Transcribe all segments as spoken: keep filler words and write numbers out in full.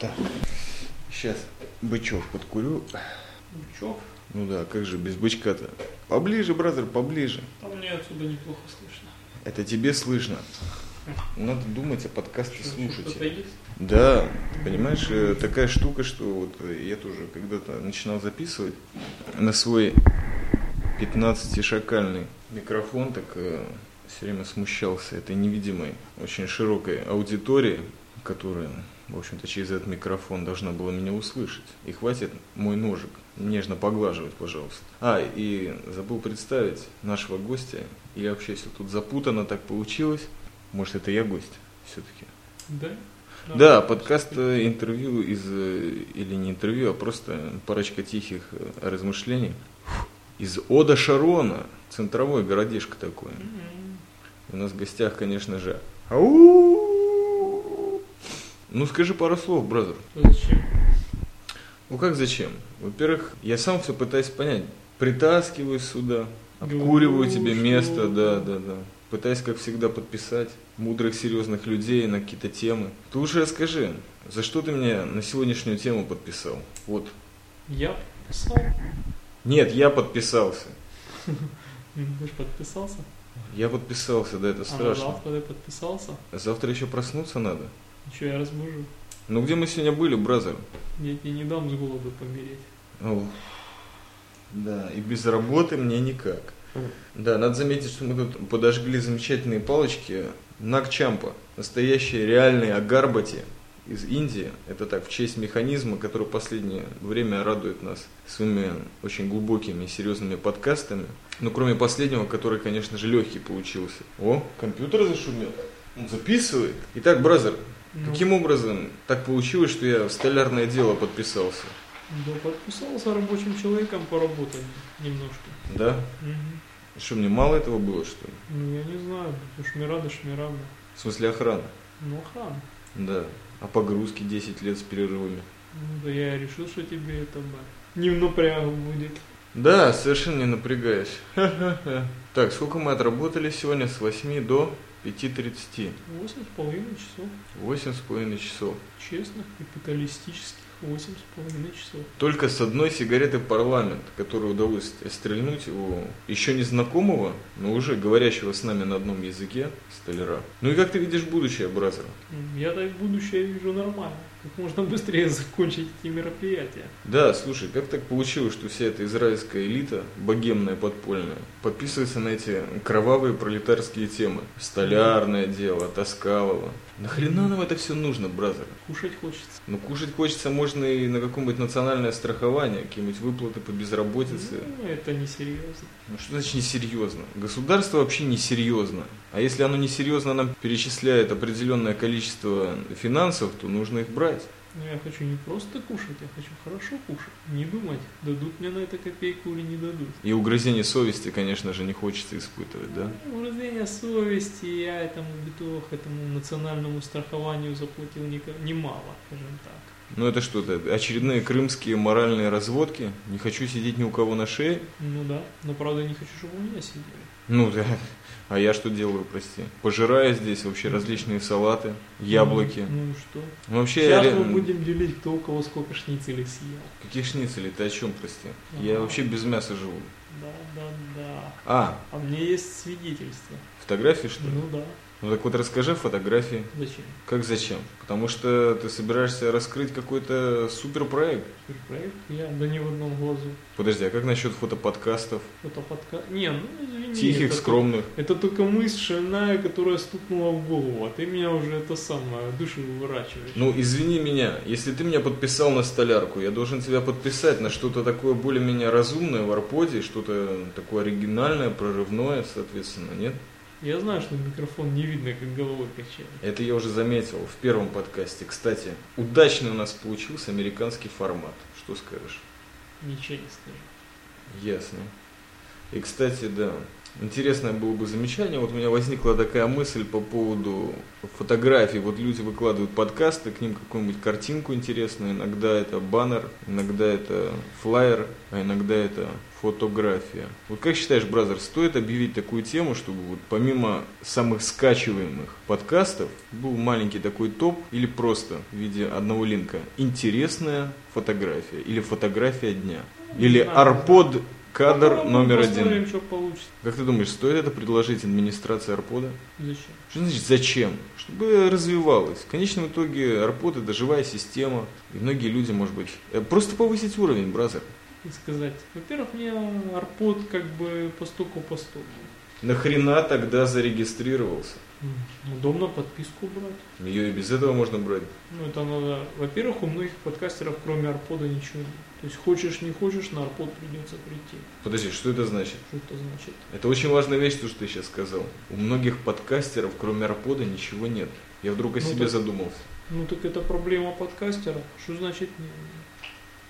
Так, сейчас бычок подкурю. Бычок? Ну да, как же без бычка-то? Поближе, бразер, поближе. А мне отсюда неплохо слышно. Это тебе слышно. Надо думать о подкасте слушателей. Да, понимаешь, такая штука, что вот я тоже когда-то начинал записывать на свой пятнадцатишакальный микрофон, так э, все время смущался этой невидимой, очень широкой аудитории, которая, в общем-то, через этот микрофон должна была меня услышать. И хватит мой ножик нежно поглаживать, пожалуйста. А, и забыл представить нашего гостя. Или вообще, если тут запутано так получилось, может, это я гость все-таки? Да. Да, подкаст интервью из... Или не интервью, а просто парочка тихих размышлений. Из Ода Шарона. Центровой городишко такой. У нас в гостях, конечно же... Ау! Ну, скажи пару слов, бразер. Зачем? Ну, как зачем? Во-первых, я сам все пытаюсь понять. Притаскиваю сюда, обкуриваю тебе место, да, да, да. Пытаюсь, как всегда, подписать мудрых, серьезных людей на какие-то темы. Ты лучше расскажи, за что ты меня на сегодняшнюю тему подписал? Вот. Я подписал? Нет, я подписался. Ты же подписался? Я подписался, да, это страшно. А завтра ты подписался? Завтра еще проснуться надо. Ничего, я разбужу. Ну где мы сегодня были, бразер? Я тебе не дам с голоду помереть. О, да, и без работы мне никак. Да, надо заметить, что мы тут подожгли замечательные палочки Нагчампа, настоящие реальные агарбати из Индии. Это так, в честь механизма, который в последнее время радует нас своими очень глубокими и серьезными подкастами. Ну, кроме последнего, который, конечно же, легкий получился. О, компьютер зашумел, он записывает. Итак, бразер, ну, каким образом так получилось, что я в столярное дело подписался? Да, подписался рабочим человеком поработать немножко. Да? Угу. Что, мне мало этого было, что ли? Ну, я не знаю. Шмира да шмира. В смысле охрана? Ну, охрана. Да. А погрузки десять лет с перерывами? Ну, да я решил, что тебе это не в напряг будет. Да, совершенно не напрягаешь. Так, сколько мы отработали сегодня? С восьми до пяти тридцати. Восемь с половиной часов. Восемь с половиной часов. Честно, капиталистически. Восемь с половиной часов. Только с одной сигареты парламент, которую удалось стрельнуть у еще незнакомого, но уже говорящего с нами на одном языке столяра. Ну и как ты видишь будущее, бразер? Я-то будущее вижу нормально. Как можно быстрее закончить эти мероприятия. Да, слушай, как так получилось, что вся эта израильская элита, богемная, подпольная, подписывается на эти кровавые пролетарские темы? Столярное дело, Тоскалово. Нахрена нам это все нужно, бразер? Кушать хочется. Ну, кушать хочется можно и на каком-нибудь национальное страхование, какие-нибудь выплаты по безработице. Ну, это несерьезно. Ну, что значит несерьезно? Государство вообще несерьезно. А если оно несерьезно нам перечисляет определенное количество финансов, то нужно их брать. Но я хочу не просто кушать, я хочу хорошо кушать. Не думать, дадут мне на это копейку или не дадут. И угрызение совести, конечно же, не хочется испытывать, да? Ну, угрызение совести, я этому битох, этому национальному страхованию заплатил немало, скажем так. Ну это что-то, очередные крымские моральные разводки. Не хочу сидеть ни у кого на шее. Ну да, но правда не хочу, чтобы у меня сидели. Ну да. А я что делаю, прости? Пожираю здесь вообще различные салаты, яблоки. Ну, ну что? Вообще, сейчас я... мы будем делить, кто у кого сколько шницелей съел. Каких шницелей? Ты о чем, прости? Ага. Я вообще без мяса живу. Да, да, да. А? А мне есть свидетельство. Фотографии, что ли? Ну да. Ну так вот расскажи фотографии. Зачем? Как зачем? Потому что ты собираешься раскрыть какой-то суперпроект. Суперпроект? Я да не в одном глазу. Подожди, а как насчет фотоподкастов? Фотоподкаст? Не, ну извини. Тихих, это скромных. Только, это только мысль шальная, которая стукнула в голову. А ты меня уже это самое, душу выворачиваешь. Ну извини меня, если ты меня подписал на столярку, я должен тебя подписать на что-то такое более-менее разумное в арподе, что-то такое оригинальное, прорывное, соответственно, нет? Я знаю, что микрофон не видно, как головой качает. Это я уже заметил в первом подкасте. Кстати, удачно у нас получился американский формат. Что скажешь? Ничего не скажу. Ясно. И, кстати, да, Интересное было бы замечание. Вот у меня возникла такая мысль по поводу фотографий. Вот люди выкладывают подкасты, к ним какую-нибудь картинку интересную. Иногда это баннер, иногда это флаер, а иногда это фотография. Вот как считаешь, бразер, стоит объявить такую тему, чтобы вот помимо самых скачиваемых подкастов был маленький такой топ или просто в виде одного линка? Интересная фотография или фотография дня? Или арпод... Кадр потом номер один. Что получится. Как ты думаешь, стоит это предложить администрации Арпода? Зачем? Что значит зачем? Чтобы развивалось. В конечном итоге Арпод — это живая система. И многие люди, может быть, просто повысить уровень, бразер. И сказать, во-первых, мне Арпод как бы постуку постуку. Нахрена тогда зарегистрировался? Удобно подписку брать. Ее и без этого можно брать. Ну это надо. Во-первых, у многих подкастеров кроме Арпода ничего нет. То есть хочешь не хочешь, на Арпод придется прийти. Подожди, что это значит? Что это значит? Это очень важная вещь, то, что ты сейчас сказал. У многих подкастеров кроме Арпода ничего нет. Я вдруг о ну, себе так, задумался. Ну так это проблема подкастера. Что значит нет?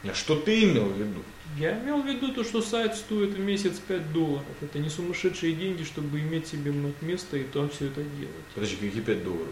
А что ты имел в виду? Я имел в виду то, что сайт стоит в месяц пять долларов. Это не сумасшедшие деньги, чтобы иметь себе место и там все это делать. Подожди, какие пять долларов?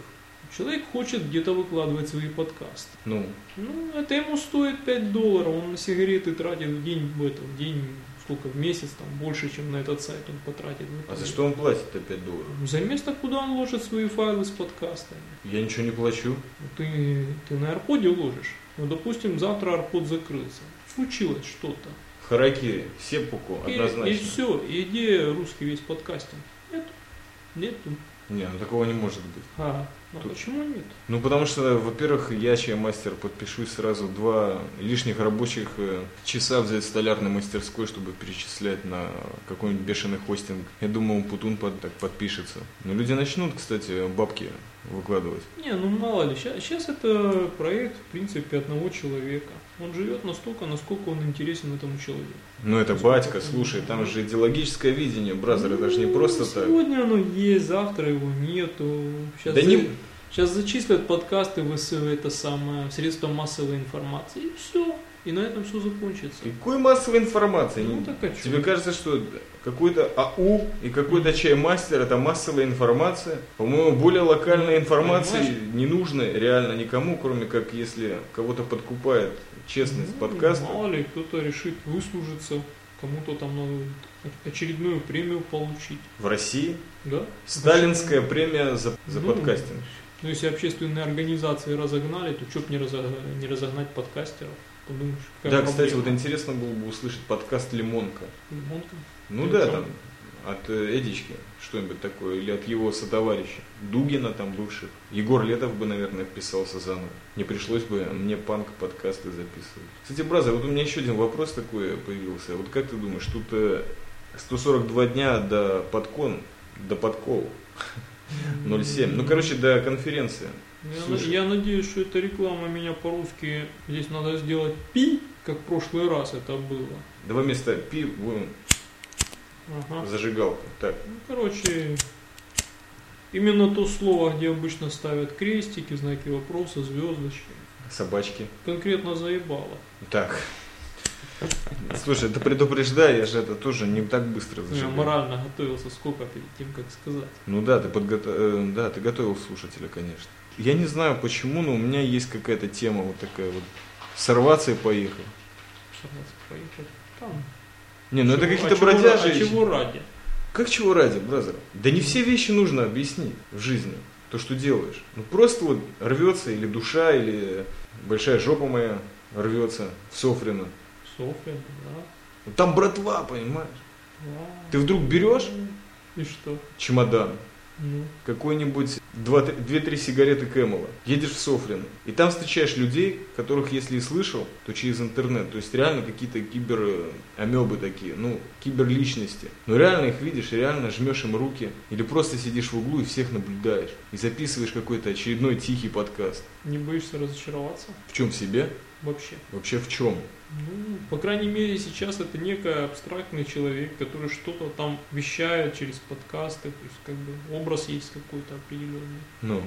Человек хочет где-то выкладывать свои подкасты. Ну? Ну, это ему стоит пять долларов. Он на сигареты тратит в день, в этот в день, сколько, в месяц, там, больше, чем на этот сайт он потратит. А за что он платит-то пять долларов? За место, куда он ложит свои файлы с подкастами. Я ничего не плачу. Ты, ты на Арподе ложишь. Ну, допустим, завтра Арпод закрылся. Случилось что-то. Харакири, сеппуку, однозначно. И, и все, и идея русский весь подкастинг. Нету. Нету. Не, ну такого не может быть. А, а Тут... почему нет? Ну потому что, во-первых, я, чей мастер, подпишусь сразу два лишних рабочих часа взять в столярной мастерской, чтобы перечислять на какой-нибудь бешеный хостинг. Я думаю, Путун под, так подпишется. Но люди начнут, кстати, бабки выкладывать. Не, ну мало ли, сейчас это проект, в принципе, одного человека. Он живет настолько, насколько он интересен этому человеку. Ну это батька, слушай, там же идеологическое видение, бразер, ну, это же не просто сегодня так. Сегодня оно есть, завтра его нету. Сейчас, да за... не... Сейчас зачислят подкасты в это самое, средства массовой информации. И все. И на этом все закончится. Какой массовой информации? Ну, так а Тебе кажется, что какой-то АУ и какой-то чаймастер — это массовая информация? По-моему, более локальной информации Понимаешь? не нужно реально никому, кроме как если кого-то подкупает честность ну, подкаста. Мало ли, кто-то решит выслужиться, кому-то там надо очередную премию получить. В России? Да. Сталинская Почему? премия за, за ну, подкастинг. Ну, если общественные организации разогнали, то что бы не, разог... не разогнать подкастеров? Думаешь, да, проблема? Кстати, вот интересно было бы услышать подкаст «Лимонка». «Лимонка»? Ну да, там, от Эдички что-нибудь такое, или от его сотоварища, Дугина там бывших. Егор Летов бы, наверное, вписался заново. Не пришлось бы мне панк-подкасты записывать. Кстати, бразер, вот у меня еще один вопрос такой появился. Вот как ты думаешь, тут сто сорок два дня до подкон, до подкола ноль семь, ну короче, до конференции. Я, я надеюсь, что эта реклама меня по-русски. Здесь надо сделать пи, как в прошлый раз это было. Давай вместо пи будем ага. зажигалку. Так. Ну, короче, именно то слово, где обычно ставят крестики, знаки вопроса, звездочки. Собачки. Конкретно заебало. Так. Слушай, ты предупреждай, я же это тоже не так быстро зажигал. Я морально готовился сколько перед тем, как сказать. Ну да, ты подготовил, да, ты готовил слушателя, конечно. Я не знаю почему, но у меня есть какая-то тема вот такая вот. Сорваться и поехать. Сорваться и поехать. Там. Не, ну чего? Это какие-то а бродяжи. Чего, а чего ради? Как чего ради, бразер? Да не все вещи нужно объяснить в жизни, то, что делаешь. Ну просто вот рвется или душа, или большая жопа моя рвется в Софрино. Софья, да. Там братва, понимаешь? Да. Ты вдруг берешь и что? Чемодан, ну. какой-нибудь две-три сигареты Кэмела, едешь в Софрино, и там встречаешь людей, которых, если и слышал, то через интернет, то есть реально какие-то кибер-амебы такие, ну, киберличности. Но реально их видишь, реально жмешь им руки, или просто сидишь в углу и всех наблюдаешь, и записываешь какой-то очередной тихий подкаст. Не боишься разочароваться? В чем, в себе? Вообще. Вообще в чем? Ну, по крайней мере, сейчас это некий абстрактный человек, который что-то там вещает через подкасты, то есть как бы образ есть какой-то определенный. Ну.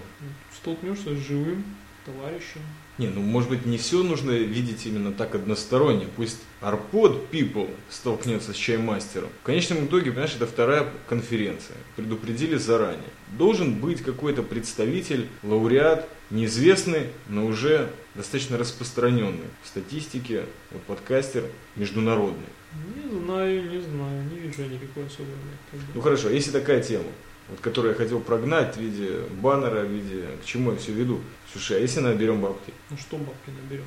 Столкнешься с живым, товарищем. Не, ну может быть не все нужно видеть именно так односторонне. Пусть Арпод People столкнется с чаймастером. В конечном итоге, понимаешь, это вторая конференция. Предупредили заранее. Должен быть какой-то представитель, лауреат, неизвестный, но уже достаточно распространенный в статистике, вот подкастер международный. Не знаю, не знаю, не вижу никакой особой. Ну хорошо, а если такая тема? Вот, который я хотел прогнать в виде баннера, в виде... К чему я все веду? Слушай, а если наберем бабки? Ну что бабки наберем?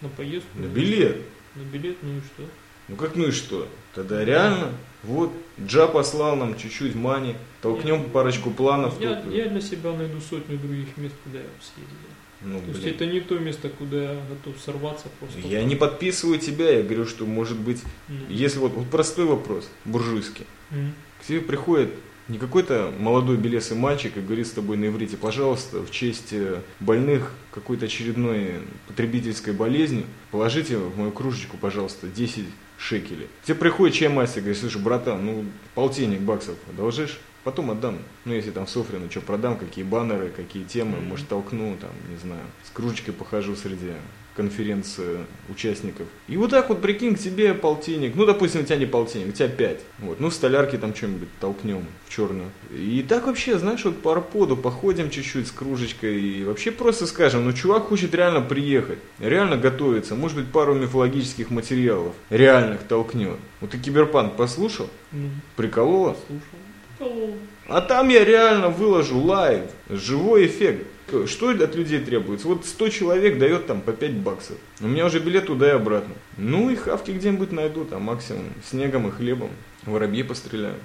На поездку? На билет. На билет, ну и что? Ну как ну и что? Тогда реально, вот, Джа послал нам чуть-чуть мани, толкнем я, парочку планов. Я, тут... я для себя найду сотню других мест, куда я съездил. Ну, то блин. Есть это не то место, куда я готов сорваться просто. Я не подписываю тебя, я говорю, что может быть... Ну. Если вот, вот простой вопрос, буржуйский. Mm. К тебе приходит... Не какой-то молодой белесый мальчик и говорит с тобой на иврите, пожалуйста, в честь больных какой-то очередной потребительской болезнью положите в мою кружечку, пожалуйста, десять шекелей. Тебе приходит чаймастер, говорит, слушай, братан, ну полтинник баксов одолжишь, потом отдам. Ну, если там в Софрину что продам, какие баннеры, какие темы, mm-hmm. может, толкну, там, не знаю, с кружечкой похожу среди... конференции участников. И вот так вот, прикинь, к тебе полтинник. Ну, допустим, у тебя не полтинник, у тебя пять. Вот. Ну, в столярке там что-нибудь толкнем в черную. И так вообще, знаешь, вот по Арподу походим чуть-чуть с кружечкой и вообще просто скажем, ну, чувак хочет реально приехать, реально готовиться, может быть, пару мифологических материалов реальных толкнет. Вот ты Киберпанк послушал? Mm. Прикололо? Слушал. Прикололо. А там я реально выложу лайв, живой эффект. Что от людей требуется? Вот сто человек дает там по пять баксов. У меня уже билет туда и обратно. Ну и хавки где-нибудь найду, там максимум снегом и хлебом. Воробьи постреляю.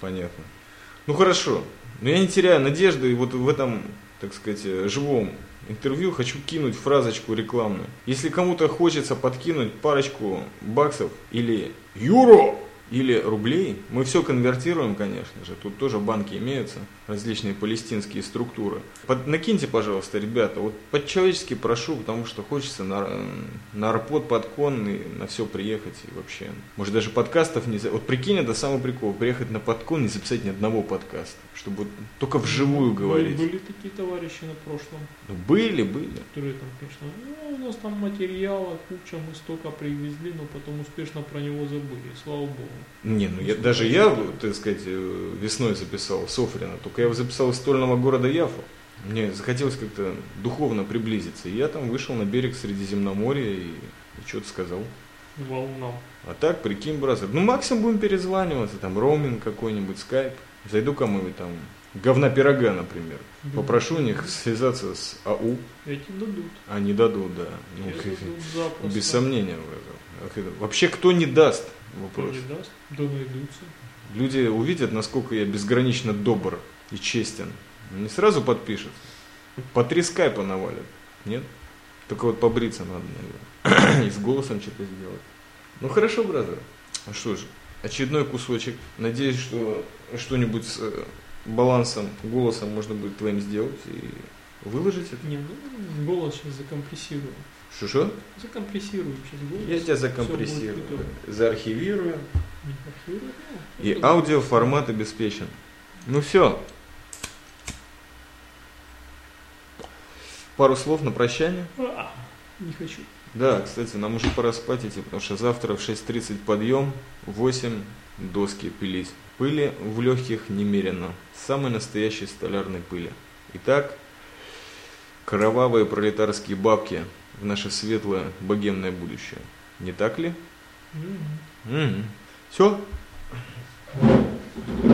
Понятно. Ну хорошо. Но я не теряю надежды и вот в этом, так сказать, живом интервью хочу кинуть фразочку рекламную. Если кому-то хочется подкинуть парочку баксов или юро, или рублей, мы все конвертируем, конечно же, тут тоже банки имеются, различные палестинские структуры. Под, накиньте, пожалуйста, ребята, вот по-человечески прошу, потому что хочется на, на Арпод, подкон и на все приехать и вообще. Может даже подкастов нельзя, вот прикинь, это самый прикол, приехать на подкон и записать ни одного подкаста, чтобы только вживую говорить. Были, были такие товарищи на прошлом. Были, были. Которые там, конечно, ну у нас там материала куча, мы столько привезли, но потом успешно про него забыли, слава богу. Не, ну я, даже я, так сказать, весной записал Софрина, только я его записал из стольного города Яфа. Мне захотелось как-то духовно приблизиться, и я там вышел на берег Средиземноморья и, и что-то сказал. Волна. А так, прикинь, бразер, ну максимум будем перезваниваться, там роуминг какой-нибудь, скайп, зайду кому-нибудь там, говна пирога, например, да. Попрошу у них связаться с АУ. Эти дадут. Они дадут, да, ну, дадут без сомнения в этом. Вообще, кто не даст? Вопрос. Не даст, да найдутся. Люди увидят, насколько я безгранично добр и честен. Не сразу подпишут. По три скайпа навалят. Нет? Только вот побриться надо, наверное. И с голосом что-то сделать. Ну хорошо, бразер. Ну что же, очередной кусочек. Надеюсь, что что-нибудь с балансом, голосом можно будет твоим сделать и выложить это. Не, ну голос сейчас закомпрессирую. Что-что? Закомпрессирую сейчас голос. Я тебя закомпрессирую, заархивирую. Архивирую. И аудиоформат обеспечен. Ну все. Пару слов на прощание. А, не хочу. Да, кстати, нам уже пора спать идти, потому что завтра в шесть тридцать подъем, в восемь доски пилить. Пыли в легких немерено. Самой настоящей столярной пыли. Итак, кровавые пролетарские бабки в наше светлое богемное будущее. Не так ли? Mm-hmm. Mm-hmm. Все?